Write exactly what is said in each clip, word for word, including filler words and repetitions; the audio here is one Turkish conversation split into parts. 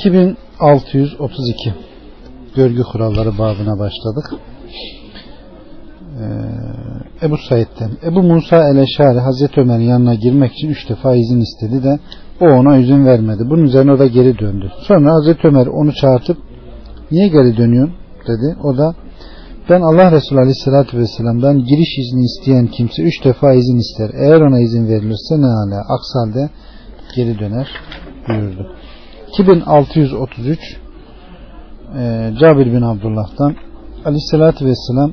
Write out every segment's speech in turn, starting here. iki bin altı yüz otuz iki görgü kuralları babına başladık. Ee, Ebu Said'den Ebu Musa el-Eş'arî Hazreti Ömer'in yanına girmek için üç defa izin istedi de o ona izin vermedi. Bunun üzerine o da geri döndü. Sonra Hazreti Ömer onu çağırtıp niye geri dönüyorsun dedi. O da ben Allah Resulü Aleyhisselatü Vesselam'dan giriş izni isteyen kimse üç defa izin ister. Eğer ona izin verilirse ne ala, aksi halde geri döner buyurdu. iki bin altı yüz otuz üç e, Cabir bin Abdullah'tan Aleyhisselatü Vesselam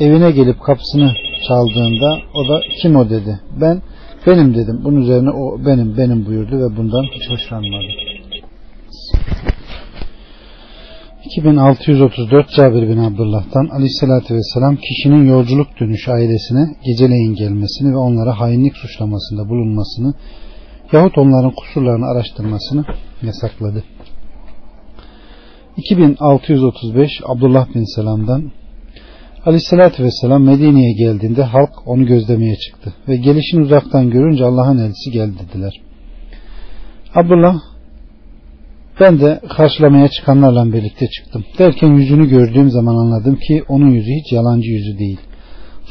evine gelip kapısını çaldığında o da kim o dedi. Ben benim dedim. Bunun üzerine o benim benim buyurdu ve bundan hiç hoşlanmadı. iki bin altı yüz otuz dört Cabir bin Abdullah'tan Aleyhisselatü Vesselam kişinin yolculuk dönüşü ailesine geceleyin gelmesini ve onlara hainlik suçlamasında bulunmasını yahut onların kusurlarını araştırmasını yasakladı. iki bin altı yüz otuz beş Abdullah bin Selam'dan Aleyhisselatü Vesselam Medine'ye geldiğinde halk onu gözlemeye çıktı ve gelişini uzaktan görünce Allah'ın elçisi geldi dediler. Abdullah ben de karşılamaya çıkanlarla birlikte çıktım. Derken yüzünü gördüğüm zaman anladım ki onun yüzü hiç yalancı yüzü değil.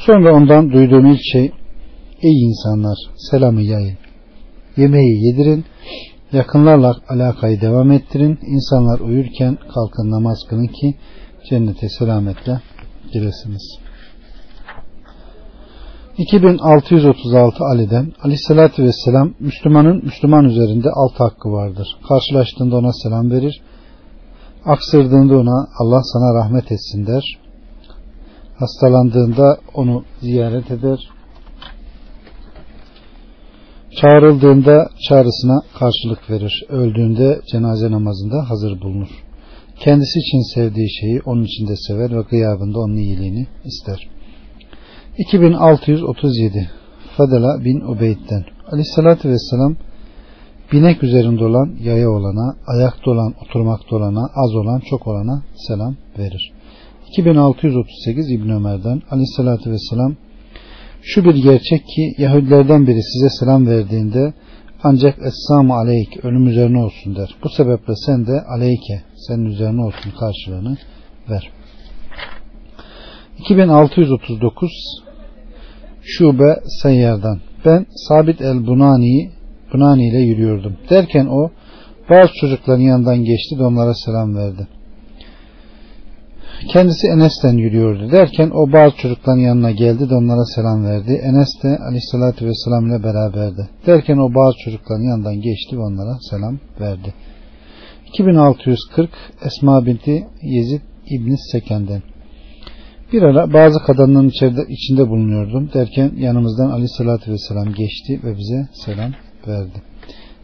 Sonra ondan duyduğum ilk şey ey insanlar selamı yayın. Yemeği yedirin. Yakınlarla alakayı devam ettirin. İnsanlar uyurken kalkın namaz kılın ki cennete selametle giresiniz. iki bin altı yüz otuz altı Ali'den Aleyhisselatü Vesselam Müslümanın Müslüman üzerinde alt hakkı vardır. Karşılaştığında ona selam verir. Aksırdığında ona Allah sana rahmet etsin der. Hastalandığında onu ziyaret eder. Çağrıldığında çağrısına karşılık verir. Öldüğünde cenaze namazında hazır bulunur. Kendisi için sevdiği şeyi onun için de sever ve gıyabında onun iyiliğini ister. iki bin altı yüz otuz yedi Fadela bin Ubeyd'den Aleyhisselatü Vesselam binek üzerinde olan yaya olana, ayakta olan oturmakta olana, az olan çok olana selam verir. iki bin altı yüz otuz sekiz İbn Ömer'den Aleyhisselatü Vesselam şu bir gerçek ki Yahudilerden biri size selam verdiğinde ancak Esselamu Aleyk ölüm üzerine olsun der. Bu sebeple sen de Aleyke senin üzerine olsun karşılığını ver. iki bin altı yüz otuz dokuz Şube Seyyar'dan ben Sabit el-Bunani Bunani ile yürüyordum. Derken o bazı çocukların yanından geçti de onlara selam verdi. Kendisi Enes'ten yürüyordu. Derken o bazı çocukların yanına geldi de onlara selam verdi. Enes de Aleyhisselatü Vesselam ile beraberdi. Derken o bazı çocukların yanından geçti ve onlara selam verdi. iki bin altı yüz kırk Esma binti Yezid İbn Seken'den bir ara bazı kadınların içeride, içinde bulunuyordum. Derken yanımızdan Aleyhisselatü Vesselam geçti ve bize selam verdi.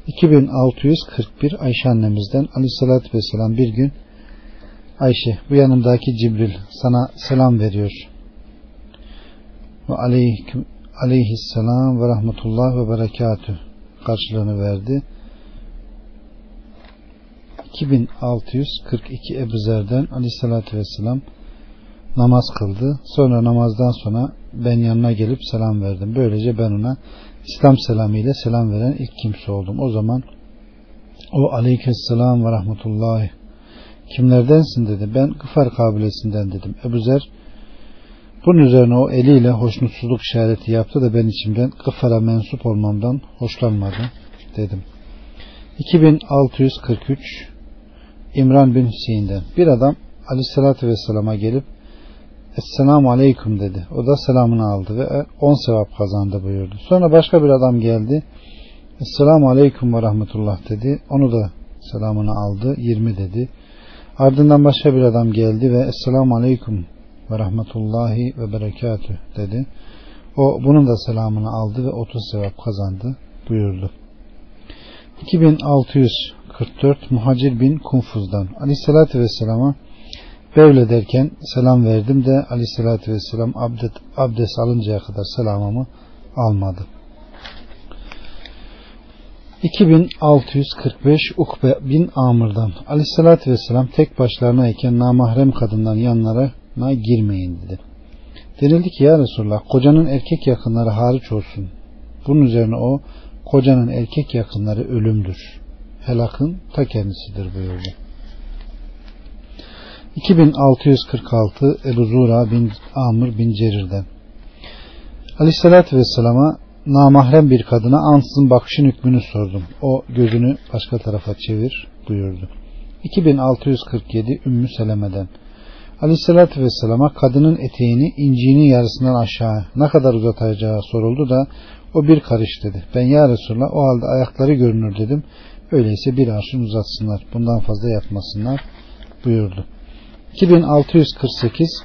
iki bin altı yüz kırk bir Ayşe annemizden Aleyhisselatü Vesselam bir gün Ayşe bu yanındaki Cibril sana selam veriyor. Ve aleyküm aleyhisselam ve rahmetullah ve berekatü karşılığını verdi. iki bin altı yüz kırk iki Ebu Zer'den Aleyhisselatü Vesselam namaz kıldı. Sonra namazdan sonra ben yanına gelip selam verdim. Böylece ben ona İslam selamı ile selam veren ilk kimse oldum. O zaman o aleykümselam ve rahmetullah kimlerdensin dedi. Ben Gıfar kabilesinden dedim. Ebu Zer bunun üzerine o eliyle hoşnutsuzluk işareti yaptı da ben içimden Gıfar'a mensup olmamdan hoşlanmadı dedim. iki bin altı yüz kırk üç İmran bin Hüseyin'den bir adam Aleyhisselatü Vesselam'a gelip Esselamu Aleyküm dedi. O da selamını aldı ve on sevap kazandı buyurdu. Sonra başka bir adam geldi. Esselamu Aleyküm ve Rahmetullah dedi. Onu da selamını aldı. yirmi dedi. Ardından başka bir adam geldi ve Esselamu Aleyküm ve Rahmetullahi ve Berekatü dedi. O bunun da selamını aldı ve otuz sevap kazandı buyurdu. iki bin altı yüz kırk dört Muhacir bin Kunfuz'dan Aleyhisselatü Vesselam'a böyle derken selam verdim de Aleyhisselatü Vesselam abdest, abdest alıncaya kadar selamımı almadı. iki bin altı yüz kırk beş Ukbe bin Amr'dan Aleyhisselatü Vesselam tek başlarınayken namahrem kadından yanlarına girmeyin dedi. Denildi ki ya Resulullah kocanın erkek yakınları hariç olsun. Bunun üzerine o kocanın erkek yakınları ölümdür. helakın ta kendisidir buyurdu. iki bin altı yüz kırk altı Ebu Zura bin Amr bin Cerir'den. Aleyhissalatü vesselama namahrem bir kadına ansızın bakışın hükmünü sordum. O gözünü başka tarafa çevir buyurdu. iki bin altı yüz kırk yedi Ümmü Seleme'den. Aleyhissalatü vesselama kadının eteğini inciğinin yarısından aşağı ne kadar uzatacağı soruldu da o bir karış dedi. Ben ya Resulallah o halde ayakları görünür dedim. Öyleyse bir arşın uzatsınlar. Bundan fazla yapmasınlar buyurdu. iki bin altı yüz kırk sekiz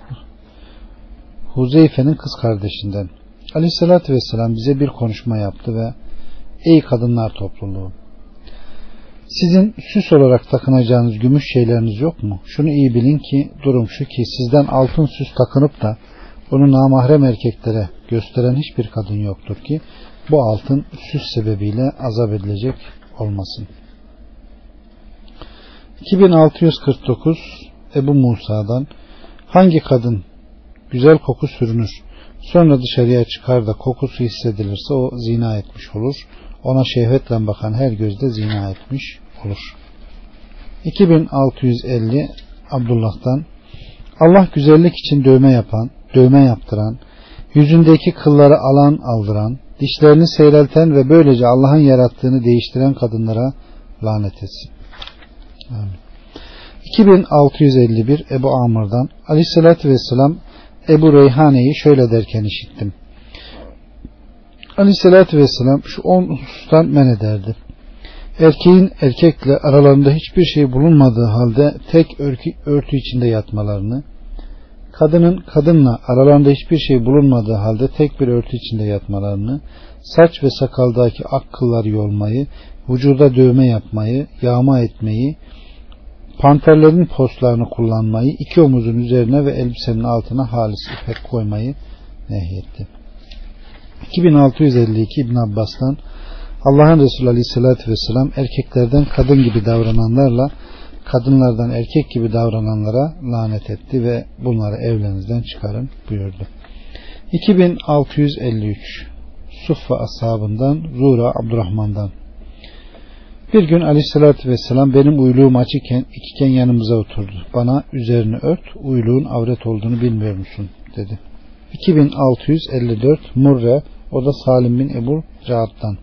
Huzeyfe'nin kız kardeşinden. Aleyhissalatü vesselam bize bir konuşma yaptı ve ey kadınlar topluluğu, sizin süs olarak takınacağınız gümüş şeyleriniz yok mu? Şunu iyi bilin ki durum şu ki sizden altın süs takınıp da onu namahrem erkeklere gösteren hiçbir kadın yoktur ki bu altın süs sebebiyle azap edilecek olmasın. iki bin altı yüz kırk dokuz Ebu Musa'dan. Hangi kadın güzel koku sürünür sonra dışarıya çıkar da kokusu hissedilirse o zina etmiş olur. Ona şehvetle bakan her gözde zina etmiş olur. iki bin altı yüz elli Abdullah'tan. Allah güzellik için dövme yapan, dövme yaptıran, yüzündeki kılları alan aldıran, dişlerini seyrelten ve böylece Allah'ın yarattığını değiştiren kadınlara lanet etsin. Amin. iki bin altı yüz elli bir Ebu Amr'dan. Aleyhissalatü vesselam Ebu Reyhane'yi şöyle derken işittim. Aleyhissalatü vesselam şu on husustan men ederdi. Erkeğin erkekle aralarında hiçbir şey bulunmadığı halde tek örtü, örtü içinde yatmalarını, kadının kadınla aralarında hiçbir şey bulunmadığı halde tek bir örtü içinde yatmalarını, saç ve sakaldaki ak kılları yolmayı, vücuda dövme yapmayı, yağma etmeyi, panterlerin postlarını kullanmayı, iki omuzun üzerine ve elbisenin altına halis ipek koymayı nehyetti. iki bin altı yüz elli iki İbn Abbas'tan. Allah'ın Resulü Aleyhisselatü Vesselam erkeklerden kadın gibi davrananlarla kadınlardan erkek gibi davrananlara lanet etti ve bunları evlerinizden çıkarın buyurdu. iki bin altı yüz elli üç Suffa ashabından Zura Abdurrahman'dan. Bir gün Aleyhisselatü Vesselam benim uyluğum açıkken ikiken yanımıza oturdu. Bana üzerini ört, uyluğun avret olduğunu bilmiyor musun dedi. iki bin altı yüz elli dört Murre, o da Salim bin Ebu Zer'den.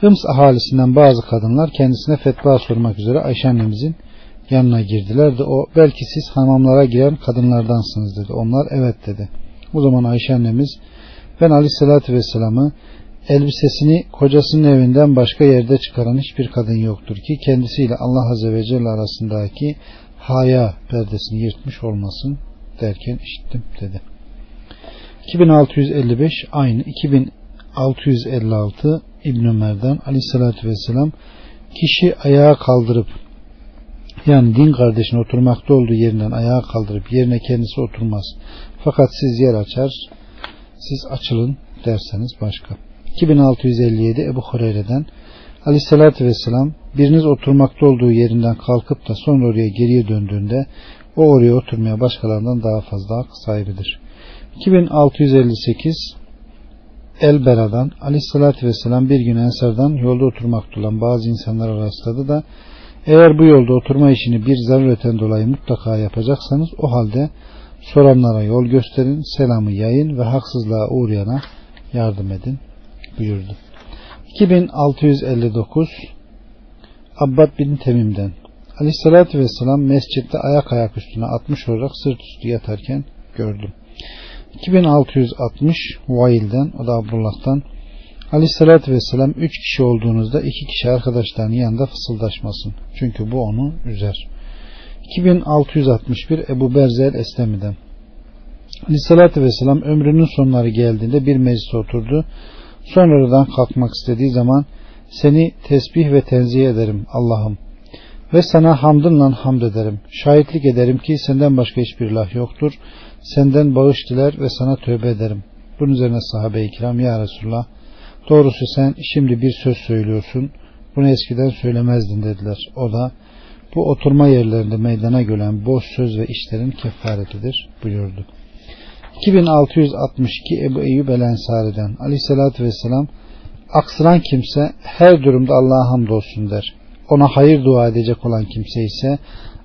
Hıms ahalisinden bazı kadınlar kendisine fetva sormak üzere Ayşe annemizin yanına girdiler de o belki siz hamamlara giren kadınlardansınız dedi. Onlar evet dedi. O zaman Ayşe annemiz ben Aleyhisselatü Vesselam'ı elbisesini kocasının evinden başka yerde çıkaran hiçbir kadın yoktur ki kendisiyle Allah Azze ve Celle arasındaki haya perdesini yırtmış olmasın derken işittim dedi. iki bin altı yüz elli beş aynı iki bin altı yüz elli altı İbn Ömer'den. Aleyhissalatü vesselam kişi ayağa kaldırıp yani din kardeşinin oturmakta olduğu yerinden ayağa kaldırıp yerine kendisi oturmaz. Fakat siz yer açar, siz açılın derseniz başka. iki bin altı yüz elli yedi Ebu Hureyre'den. Aleyhissalatü vesselam biriniz oturmakta olduğu yerinden kalkıp da sonra oraya geriye döndüğünde o oraya oturmaya başkalarından daha fazla hak sahibidir. iki bin altı yüz elli sekiz El-Bera'dan. Aleyhissalatü vesselam bir gün Ensar'dan yolda oturmakta olan bazı insanlara rastladı da eğer bu yolda oturma işini bir zarureten dolayı mutlaka yapacaksanız o halde soranlara yol gösterin, selamı yayın ve haksızlığa uğrayana yardım edin buyurdu. iki bin altı yüz elli dokuz Abbad bin Temim'den. Aleyhissalatü vesselam mescitte ayak ayak üstüne atmış olarak sırt üstü yatarken gördüm. iki bin altı yüz altmış Vail'den, o da Abdullah'tan. Aleyhissalatü vesselam üç kişi olduğunuzda iki kişi arkadaşlarının yanında fısıldaşmasın. Çünkü bu onu üzer. iki bin altı yüz altmış bir Ebu Berzel Eslemi'den. Aleyhissalatü vesselam ömrünün sonları geldiğinde bir meclise oturdu. Sonradan kalkmak istediği zaman seni tesbih ve tenzih ederim Allah'ım ve sana hamdınla hamd ederim. Şahitlik ederim ki senden başka hiçbir ilah yoktur. Senden bağış diler ve sana tövbe ederim. Bunun üzerine sahabe-i kiram ya Resulullah doğrusu sen şimdi bir söz söylüyorsun. Bunu eskiden söylemezdin dediler. O da bu oturma yerlerinde meydana gelen boş söz ve işlerin kefaretidir buyurdu. iki bin altı yüz altmış iki Ebu Eyyub el-Ensari'den. Aleyhissalatü vesselam aksıran kimse her durumda Allah'a hamdolsun der. ona hayır dua edecek olan kimse ise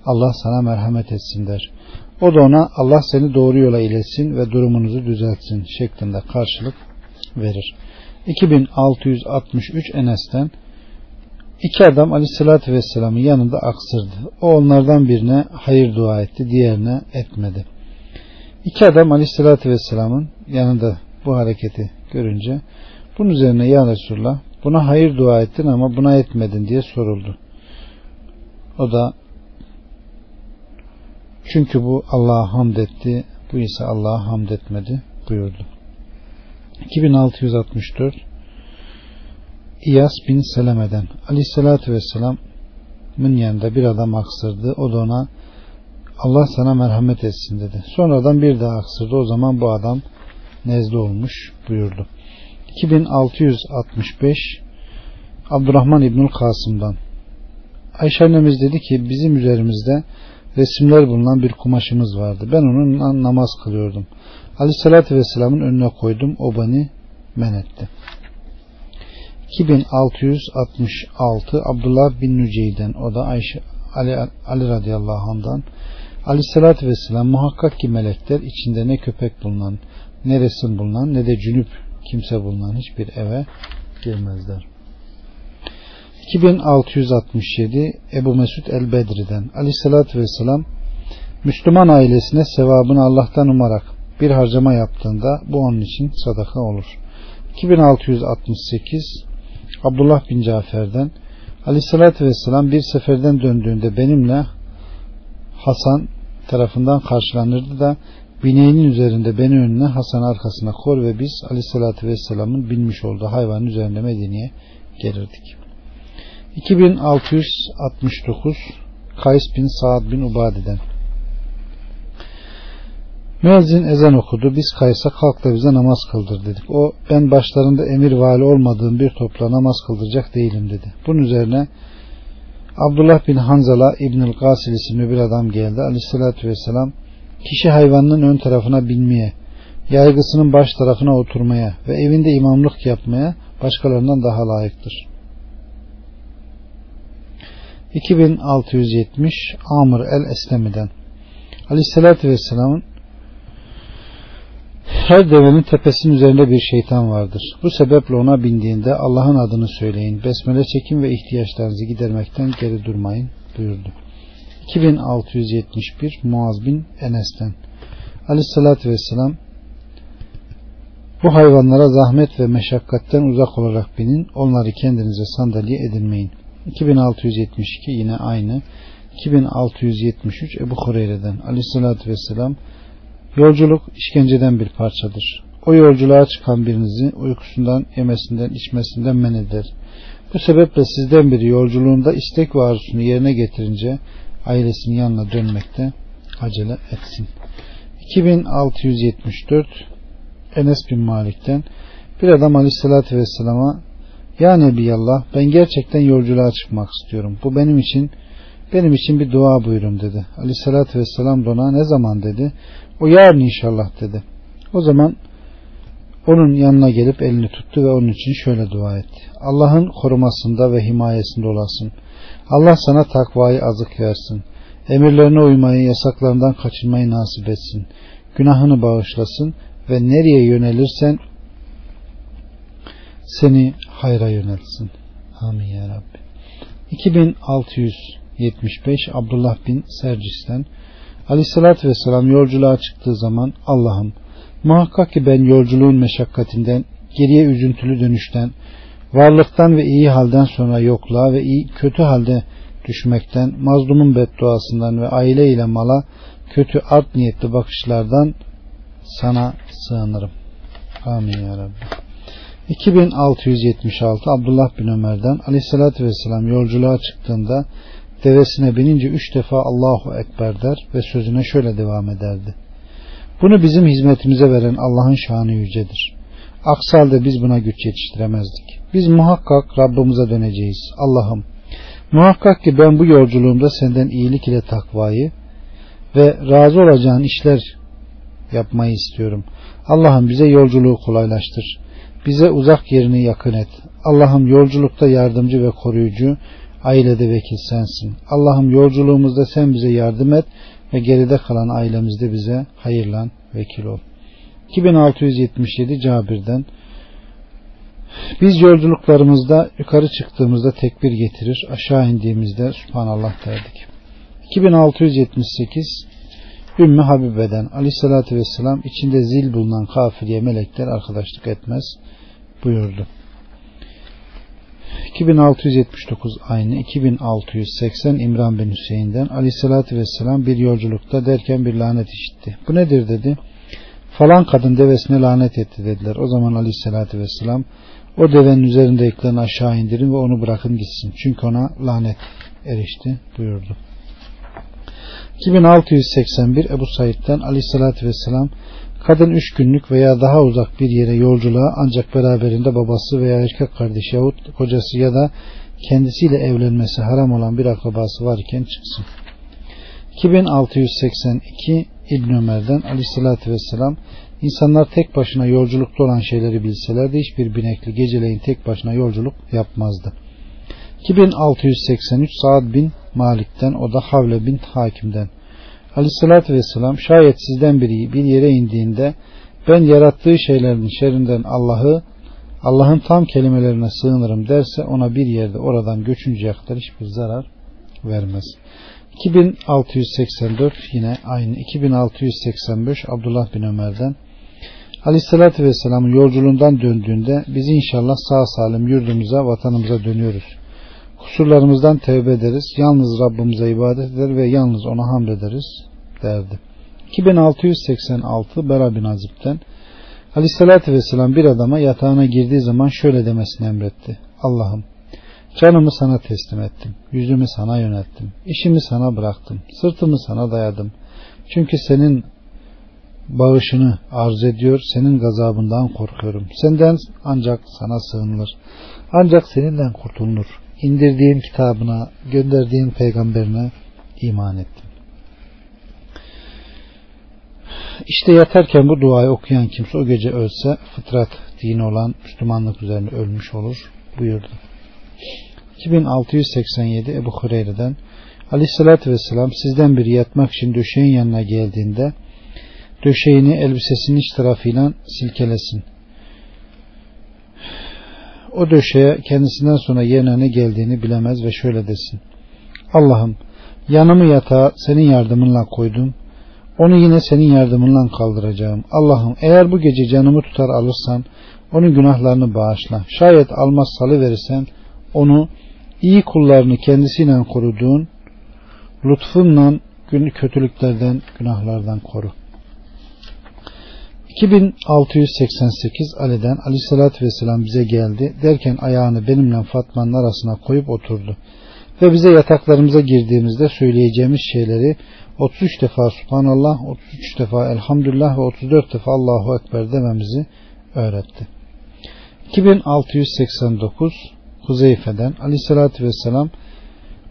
Allah sana merhamet etsin der. O da ona Allah seni doğru yola iletsin ve durumunuzu düzeltsin şeklinde karşılık verir. iki bin altı yüz altmış üç Enes'ten, iki adam Aleyhisselatü Vesselam'ın yanında aksırdı. O onlardan birine hayır dua etti, diğerine etmedi. İki adam Aleyhisselatü Vesselam'ın yanında bu hareketi görünce bunun üzerine ya Resulullah, buna hayır dua ettin ama buna etmedin diye soruldu. O da çünkü bu Allah'a hamd etti, bu ise Allah'a hamd etmedi buyurdu. iki bin altı yüz altmış dört İyas bin Seleme'den, Aleyhisselatü Vesselam'ın yanında bir adam aksırdı. O da ona Allah sana merhamet etsin dedi. Sonradan bir daha aksırdı. O zaman bu adam nezle olmuş buyurdu. iki bin altı yüz altmış beş Abdurrahman İbnül Kasım'dan, Ayşe annemiz dedi ki bizim üzerimizde resimler bulunan bir kumaşımız vardı. Ben onunla namaz kılıyordum. Aleyhisselatü Vesselam'ın önüne koydum. O beni men etti. iki bin altı yüz altmış altı Abdullah bin Nücey'den, o da Ayşe, Ali, Ali radıyallahu anh'dan, Aleyhisselatü Vesselam muhakkak ki melekler içinde ne köpek bulunan, ne resim bulunan, ne de cünüp kimse bulunan hiçbir eve girmezler. iki bin altı yüz altmış yedi Ebu Mesud el-Bedri'den, Aleyhisselatü Vesselam Müslüman ailesine sevabını Allah'tan umarak bir harcama yaptığında bu onun için sadaka olur. iki bin altı yüz altmış sekiz Abdullah bin Cafer'den, Aleyhisselatü Vesselam bir seferden döndüğünde benimle Hasan tarafından karşılanırdı da bineğinin üzerinde beni önüne, Hasan arkasına kor ve biz Aleyhisselatü Vesselam'ın binmiş olduğu hayvanın üzerinde Medine'ye gelirdik. iki bin altı yüz altmış dokuz Kays bin Saad bin Ubadi'den, müezzin ezan okudu. Biz Kays'a kalk da bize namaz kıldır dedik. O ben başlarında emir vali olmadığım bir topla namaz kıldıracak değilim dedi. Bunun üzerine Abdullah bin Hanzala İbnül Gasil isimli bir adam geldi. Aleyhissalatü vesselam kişi hayvanının ön tarafına binmeye, yaygısının baş tarafına oturmaya ve evinde imamlık yapmaya başkalarından daha layıktır. iki bin altı yüz yetmiş Amr el-Eslemi'den, Aleyhissalatü vesselamın her devenin tepesinin üzerinde bir şeytan vardır. Bu sebeple ona bindiğinde Allah'ın adını söyleyin, besmele çekin ve ihtiyaçlarınızı gidermekten geri durmayın buyurdu. iki bin altı yüz yetmiş bir Muaz bin Enes'ten, Aleyhisselatü Vesselam bu hayvanlara zahmet ve meşakkatten uzak olarak binin, onları kendinize sandalye edinmeyin. iki bin altı yüz yetmiş iki yine aynı. iki bin altı yüz yetmiş üç Ebu Hureyre'den, Aleyhisselatü Vesselam yolculuk işkenceden bir parçadır. O yolculuğa çıkan birinizi uykusundan, yemesinden, içmesinden men eder. Bu sebeple sizden biri yolculuğunda istek ve arzusunu yerine getirince ailesinin yanına dönmekte acele etsin. iki bin altı yüz yetmiş dört Enes bin Malik'ten, bir adam Aleyhisselatü Vesselam'a ya Nebiyallah, ben gerçekten yolculuğa çıkmak istiyorum. Bu benim için benim için bir dua buyurun dedi. Aleyhisselatü Vesselam ona ne zaman dedi? O yarın inşallah dedi. O zaman onun yanına gelip elini tuttu ve onun için şöyle dua etti. Allah'ın korumasında ve himayesinde olasın. Allah sana takvayı azık versin. Emirlerine uymayı, yasaklarından kaçınmayı nasip etsin. Günahını bağışlasın ve nereye yönelirsen seni hayra yöneltsin. Amin ya Rabbi. iki bin altı yüz yetmiş beş Abdullah bin Sercis'ten, Aleyhisselatü Vesselam yolculuğa çıktığı zaman Allah'ım muhakkak ki ben yolculuğun meşakkatinden, geriye üzüntülü dönüşten, varlıktan ve iyi halden sonra yokluğa ve iyi, kötü halde düşmekten, mazlumun bedduasından ve aile ile mala kötü art niyetli bakışlardan sana sığınırım. Amin ya Rabbi. iki bin altı yüz yetmiş altı Abdullah bin Ömer'den, Aleyhisselatü Vesselam yolculuğa çıktığında devesine binince üç defa Allahu Ekber der ve sözüne şöyle devam ederdi. Bunu bizim hizmetimize veren Allah'ın şanı yücedir. Aksi halde biz buna güç yetiştiremezdik. Biz muhakkak Rabbimize döneceğiz. Allah'ım muhakkak ki ben bu yolculuğumda senden iyilik ile takvayı ve razı olacağın işler yapmayı istiyorum. Allah'ım bize yolculuğu kolaylaştır. Bize uzak yerini yakın et. Allah'ım yolculukta yardımcı ve koruyucu, ailede vekil sensin. Allah'ım yolculuğumuzda sen bize yardım et ve geride kalan ailemizde bize hayırla vekil ol. iki bin altı yüz yetmiş yedi Cabir'den: biz yolculuklarımızda yukarı çıktığımızda tekbir getirir, aşağı indiğimizde Subhanallah derdik. iki bin altı yüz yetmiş sekiz Ümmü Habibe'den: aleyhissalatü vesselam içinde zil bulunan kafiriye melekler arkadaşlık etmez buyurdu. iki bin altı yüz yetmiş dokuz aynı. iki bin altı yüz seksen İmran bin Hüseyin'den: aleyhissalatü vesselam bir yolculukta derken bir lanet işitti. Bu nedir dedi. Falan kadın devesine lanet etti dediler. O zaman aleyhissalatü vesselam, o devenin üzerindekilerini aşağı indirin ve onu bırakın gitsin. Çünkü ona lanet erişti buyurdu. iki bin altı yüz seksen bir Ebu Said'den: aleyhissalatü vesselam, kadın üç günlük veya daha uzak bir yere yolculuğa ancak beraberinde babası veya erkek kardeşi yahut kocası ya da kendisiyle evlenmesi haram olan bir akrabası varken çıksın. iki bin altı yüz seksen iki İbn Ömer'den: aleyhissalatü vesselam, insanlar tek başına yolculukta olan şeyleri bilselerdi hiçbir binekli geceleyin tek başına yolculuk yapmazdı. iki bin altı yüz seksen üç Saad bin Malik'ten, o da Havle bin Hakim'den: aleyhissalatü vesselam, şayet sizden biri bir yere indiğinde ben yarattığı şeylerin şerrinden Allah'ı Allah'ın tam kelimelerine sığınırım derse ona bir yerde oradan göçünceye kadar hiçbir zarar vermez. iki bin altı yüz seksen dört yine aynı. iki bin altı yüz seksen beş Abdullah bin Ömer'den: aleyhissalatü vesselamın yolculuğundan döndüğünde biz inşallah sağ salim yurdumuza, vatanımıza dönüyoruz. Kusurlarımızdan tevbe ederiz. Yalnız Rabbimize ibadet eder ve yalnız ona hamd ederiz derdi. iki bin altı yüz seksen altı Berre bin Azib'den: aleyhissalatü vesselam bir adama yatağına girdiği zaman şöyle demesini emretti. Allah'ım, canımı sana teslim ettim. Yüzümü sana yönelttim. İşimi sana bıraktım. Sırtımı sana dayadım. Çünkü senin bağışını arz ediyor, senin gazabından korkuyorum. Senden ancak sana sığınılır. Ancak seninle kurtulunur. İndirdiğin kitabına, gönderdiğin peygamberine iman ettim. İşte yatarken bu duayı okuyan kimse o gece ölse fıtrat dini olan Müslümanlık üzerine ölmüş olur buyurdu. iki bin altı yüz seksen yedi Ebu Hureyre'den: aleyhissalatü vesselam, sizden biri yatmak için döşeğin yanına geldiğinde döşeğini elbisesinin iç tarafıyla silkelesin. O döşeye kendisinden sonra yerine ne geldiğini bilemez ve şöyle desin: Allah'ım, yanımı yatağa senin yardımınla koydum. Onu yine senin yardımınla kaldıracağım. Allah'ım, eğer bu gece canımı tutar alırsan onun günahlarını bağışla. Şayet almaz salıverirsen onu iyi kullarını kendisiyle koruduğun lütfunla kötülüklerden, günahlardan koru. iki bin altı yüz seksen sekiz Ali'den: aleyhissalatü vesselam bize geldi derken ayağını benimle Fatma'nın arasına koyup oturdu ve bize yataklarımıza girdiğimizde söyleyeceğimiz şeyleri otuz üç defa Subhanallah, otuz üç defa Elhamdülillah ve otuz dört defa Allahu Ekber dememizi öğretti. iki bin altı yüz seksen dokuz Huzeyfe'den: aleyhissalatü vesselam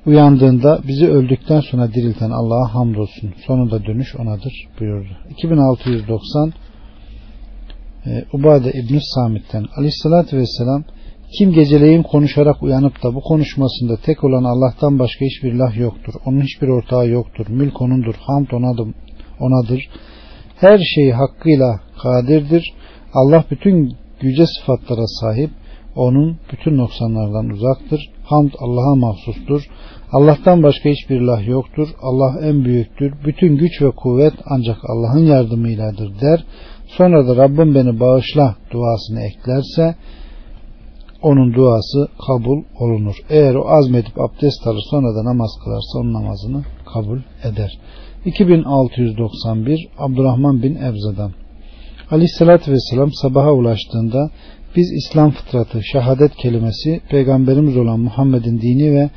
uyandığında bizi öldükten sonra dirilten Allah'a hamdolsun, sonunda dönüş onadır buyurdu. iki bin altı yüz doksan Ubade İbn-i Samit'ten: aleyhissalatü vesselam, kim geceleyin konuşarak uyanıp da bu konuşmasında tek olan Allah'tan başka hiçbir ilah yoktur. Onun hiçbir ortağı yoktur. Mülk onundur. Hamd onadır. Her şeyi hakkıyla kadirdir. Allah bütün yüce sıfatlara sahip. Onun bütün noksanlardan uzaktır. Hamd Allah'a mahsustur. Allah'tan başka hiçbir ilah yoktur. Allah en büyüktür. Bütün güç ve kuvvet ancak Allah'ın yardımıyladır der. Sonra da Rabbim beni bağışla duasını eklerse onun duası kabul olunur. Eğer o azmedip abdest alır sonra da namaz kılarsa onun namazını kabul eder. iki bin altı yüz doksan bir Abdurrahman bin Ebzadan: aleyhissalatü vesselam sabaha ulaştığında biz İslam fıtratı, şehadet kelimesi, peygamberimiz olan Muhammed'in dini ve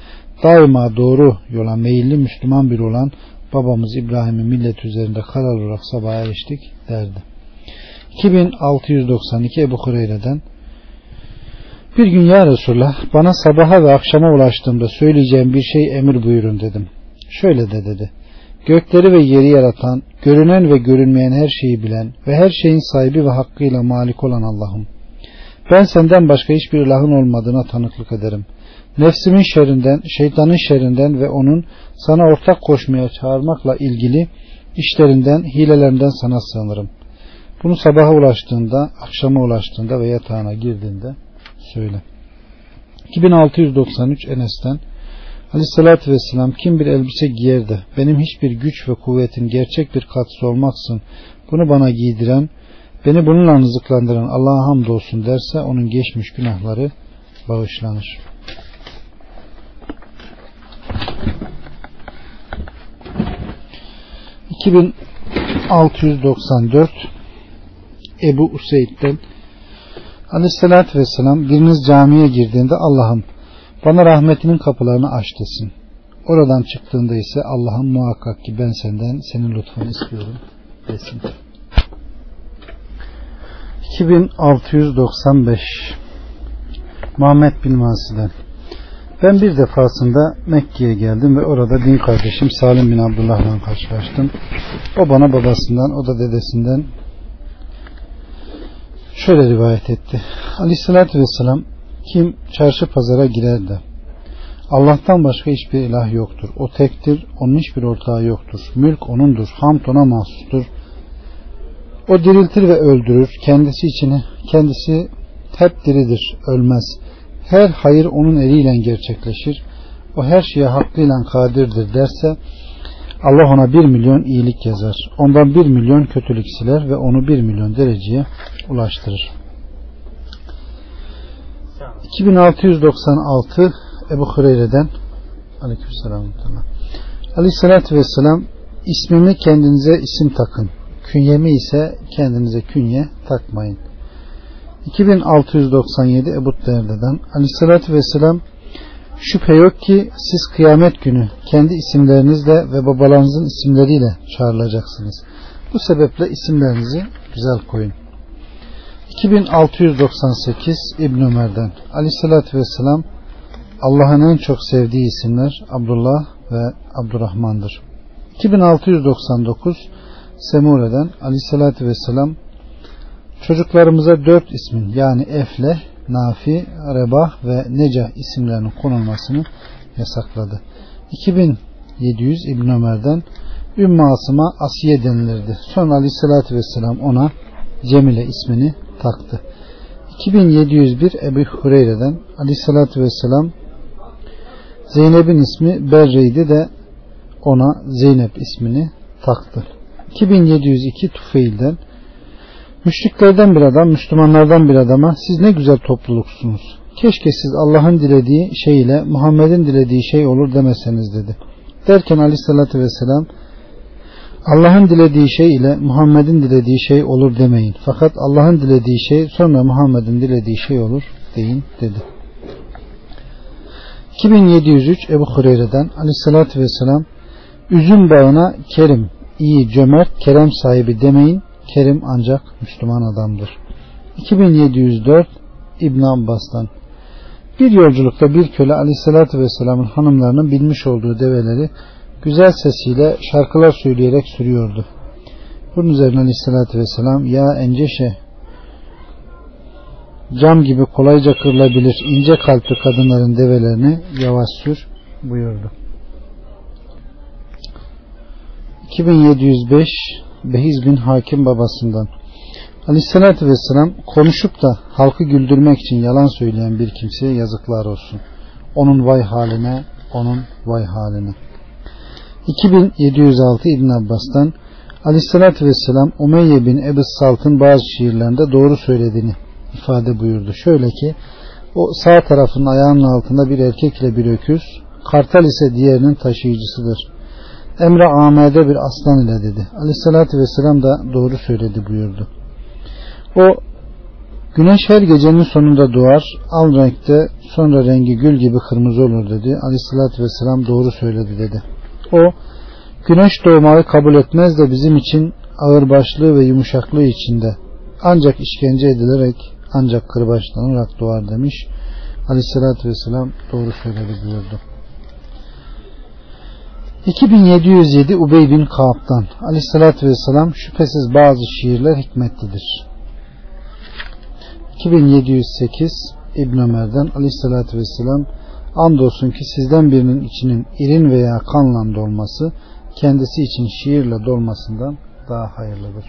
daima doğru yola meyilli Müslüman biri olan babamız İbrahim'in milleti üzerinde karar olarak sabaha eriştik derdi. iki bin altı yüz doksan iki Ebu Hureyre'den: bir gün ya Resulullah, bana sabaha ve akşama ulaştığımda söyleyeceğim bir şey emir buyurun dedim. Şöyle de dedi: gökleri ve yeri yaratan, görünen ve görünmeyen her şeyi bilen ve her şeyin sahibi ve hakkıyla malik olan Allah'ım, ben senden başka hiçbir ilahın olmadığına tanıklık ederim. nefsimin şerrinden, şeytanın şerrinden ve onun sana ortak koşmaya çağırmakla ilgili işlerinden, hilelerinden sana sığınırım. Bunu sabaha ulaştığında, akşama ulaştığında ve yatağına girdiğinde söyle. iki bin altı yüz doksan üç Enes'ten, Aleyhissalatü vesselam, kim bir elbise giyer de benim hiçbir güç ve kuvvetin gerçek bir katısı olmaksın bunu bana giydiren, beni bununla rızıklandıran Allah'a hamdolsun derse onun geçmiş günahları bağışlanır. iki bin altı yüz doksan dört Ebu Useyd'den, Aleyhissalatü vesselam, biriniz camiye girdiğinde Allah'ım bana rahmetinin kapılarını aç desin. Oradan çıktığında ise Allah'ım muhakkak ki ben senden senin lütfunu istiyorum desin. iki bin altı yüz doksan beş Muhammed bin Masiden, ben bir defasında Mekke'ye geldim ve orada din kardeşim Salim bin Abdullah'la karşılaştım. O bana babasından, o da dedesinden şöyle rivayet etti. Aleyhissalatü vesselam, kim çarşı pazara girer de Allah'tan başka hiçbir ilah yoktur. O tektir. Onun hiçbir ortağı yoktur. Mülk onundur. Hamd ona mahsustur. O diriltir ve öldürür. Kendisi için, kendisi hep diridir. Ölmez. Her hayır onun eliyle gerçekleşir. O her şeye hakkıyla kadirdir derse Allah ona bir milyon iyilik yazar. Ondan bir milyon kötülük siler ve onu bir milyon dereceye ulaştırır. iki bin altı yüz doksan altı Ebu Hureyre'den, Aleykümselam, Aleyhissalatü vesselam, ismimi kendinize isim takın, künyemi ise kendinize künye takmayın. iki bin altı yüz doksan yedi Ebu Derdeden, Aleyhissalatü vesselam, şüphe yok ki siz kıyamet günü kendi isimlerinizle ve babalarınızın isimleriyle çağrılacaksınız. Bu sebeple isimlerinizi güzel koyun. iki bin altı yüz doksan sekiz İbn Ömer'den, Aleyhissalatü vesselam, Allah'ın en çok sevdiği isimler Abdullah ve Abdurrahman'dır. iki bin altı yüz doksan dokuz Semure'den, Aleyhissalatü vesselam, çocuklarımıza dört ismin yani Efleh, Nafi, Rebah ve Neca isimlerinin konulmasını yasakladı. iki bin yedi yüz İbn Ömer'den, Ümmü Asım'a Asiye denilirdi. Sonra Aleyhissalatü vesselam ona Cemile ismini taktı. iki bin yedi yüz bir Ebu Hureyre'den, Aleyhissalatü vesselam, Zeynep'in ismi Berre'ydi de ona Zeynep ismini taktı. iki bin yedi yüz iki Tufeil'den, müşriklerden bir adam Müslümanlardan bir adama, siz ne güzel topluluksunuz, keşke siz Allah'ın dilediği şey ile Muhammed'in dilediği şey olur demeseniz dedi. Derken Aleyhissalatü vesselam, Allah'ın dilediği şey ile Muhammed'in dilediği şey olur demeyin. Fakat Allah'ın dilediği şey sonra Muhammed'in dilediği şey olur deyin dedi. iki bin yedi yüz üç Ebu Hureyre'den, Aleyhissalatü vesselam, üzüm bağına kerim, iyi, cömert, kerem sahibi demeyin. Kerim ancak Müslüman adamdır. iki bin yedi yüz dört İbn Abbas'tan, bir yolculukta bir köle Aleyhissalatü vesselamın hanımlarının binmiş olduğu develeri güzel sesiyle şarkılar söyleyerek sürüyordu. Bunun üzerine Aleyhissalatü vesselam, ya enceşe, cam gibi kolayca kırılabilir ince kalpli kadınların develerini yavaş sür buyurdu. iki bin yedi yüz beş Behiz bin Hakim babasından, Aleyhissalatü vesselam, konuşup da halkı güldürmek için yalan söyleyen bir kimseye yazıklar olsun. Onun vay haline, onun vay haline. iki bin yedi yüz altı İbn Abbas'tan, Aleyhissalatü vesselam, Umeyye bin Ebu Salt'ın bazı şiirlerinde doğru söylediğini ifade buyurdu. Şöyle ki, o sağ tarafının ayağının altında bir erkek ile bir öküz, kartal ise diğerinin taşıyıcısıdır. Emre Ahmet'e bir aslan ile dedi. Aleyhissalatü vesselam da doğru söyledi buyurdu. O, güneş her gecenin sonunda doğar, al renkte, sonra rengi gül gibi kırmızı olur dedi. Aleyhissalatü vesselam doğru söyledi dedi. O, güneş doğmayı kabul etmez de bizim için ağırbaşlığı ve yumuşaklığı içinde, ancak işkence edilerek, ancak kırbaçlanarak doğar demiş. Aleyhissalatü vesselam doğru söyledi buyurdu. iki bin yedi yüz yedi Ubey bin Kaab'dan, Aleyhissalatü vesselam, şüphesiz bazı şiirler hikmetlidir. iki bin yedi yüz sekiz İbn Ömer'den, Aleyhissalatü vesselam, Andolsun ki sizden birinin içinin irin veya kanla dolması kendisi için şiirle dolmasından daha hayırlıdır.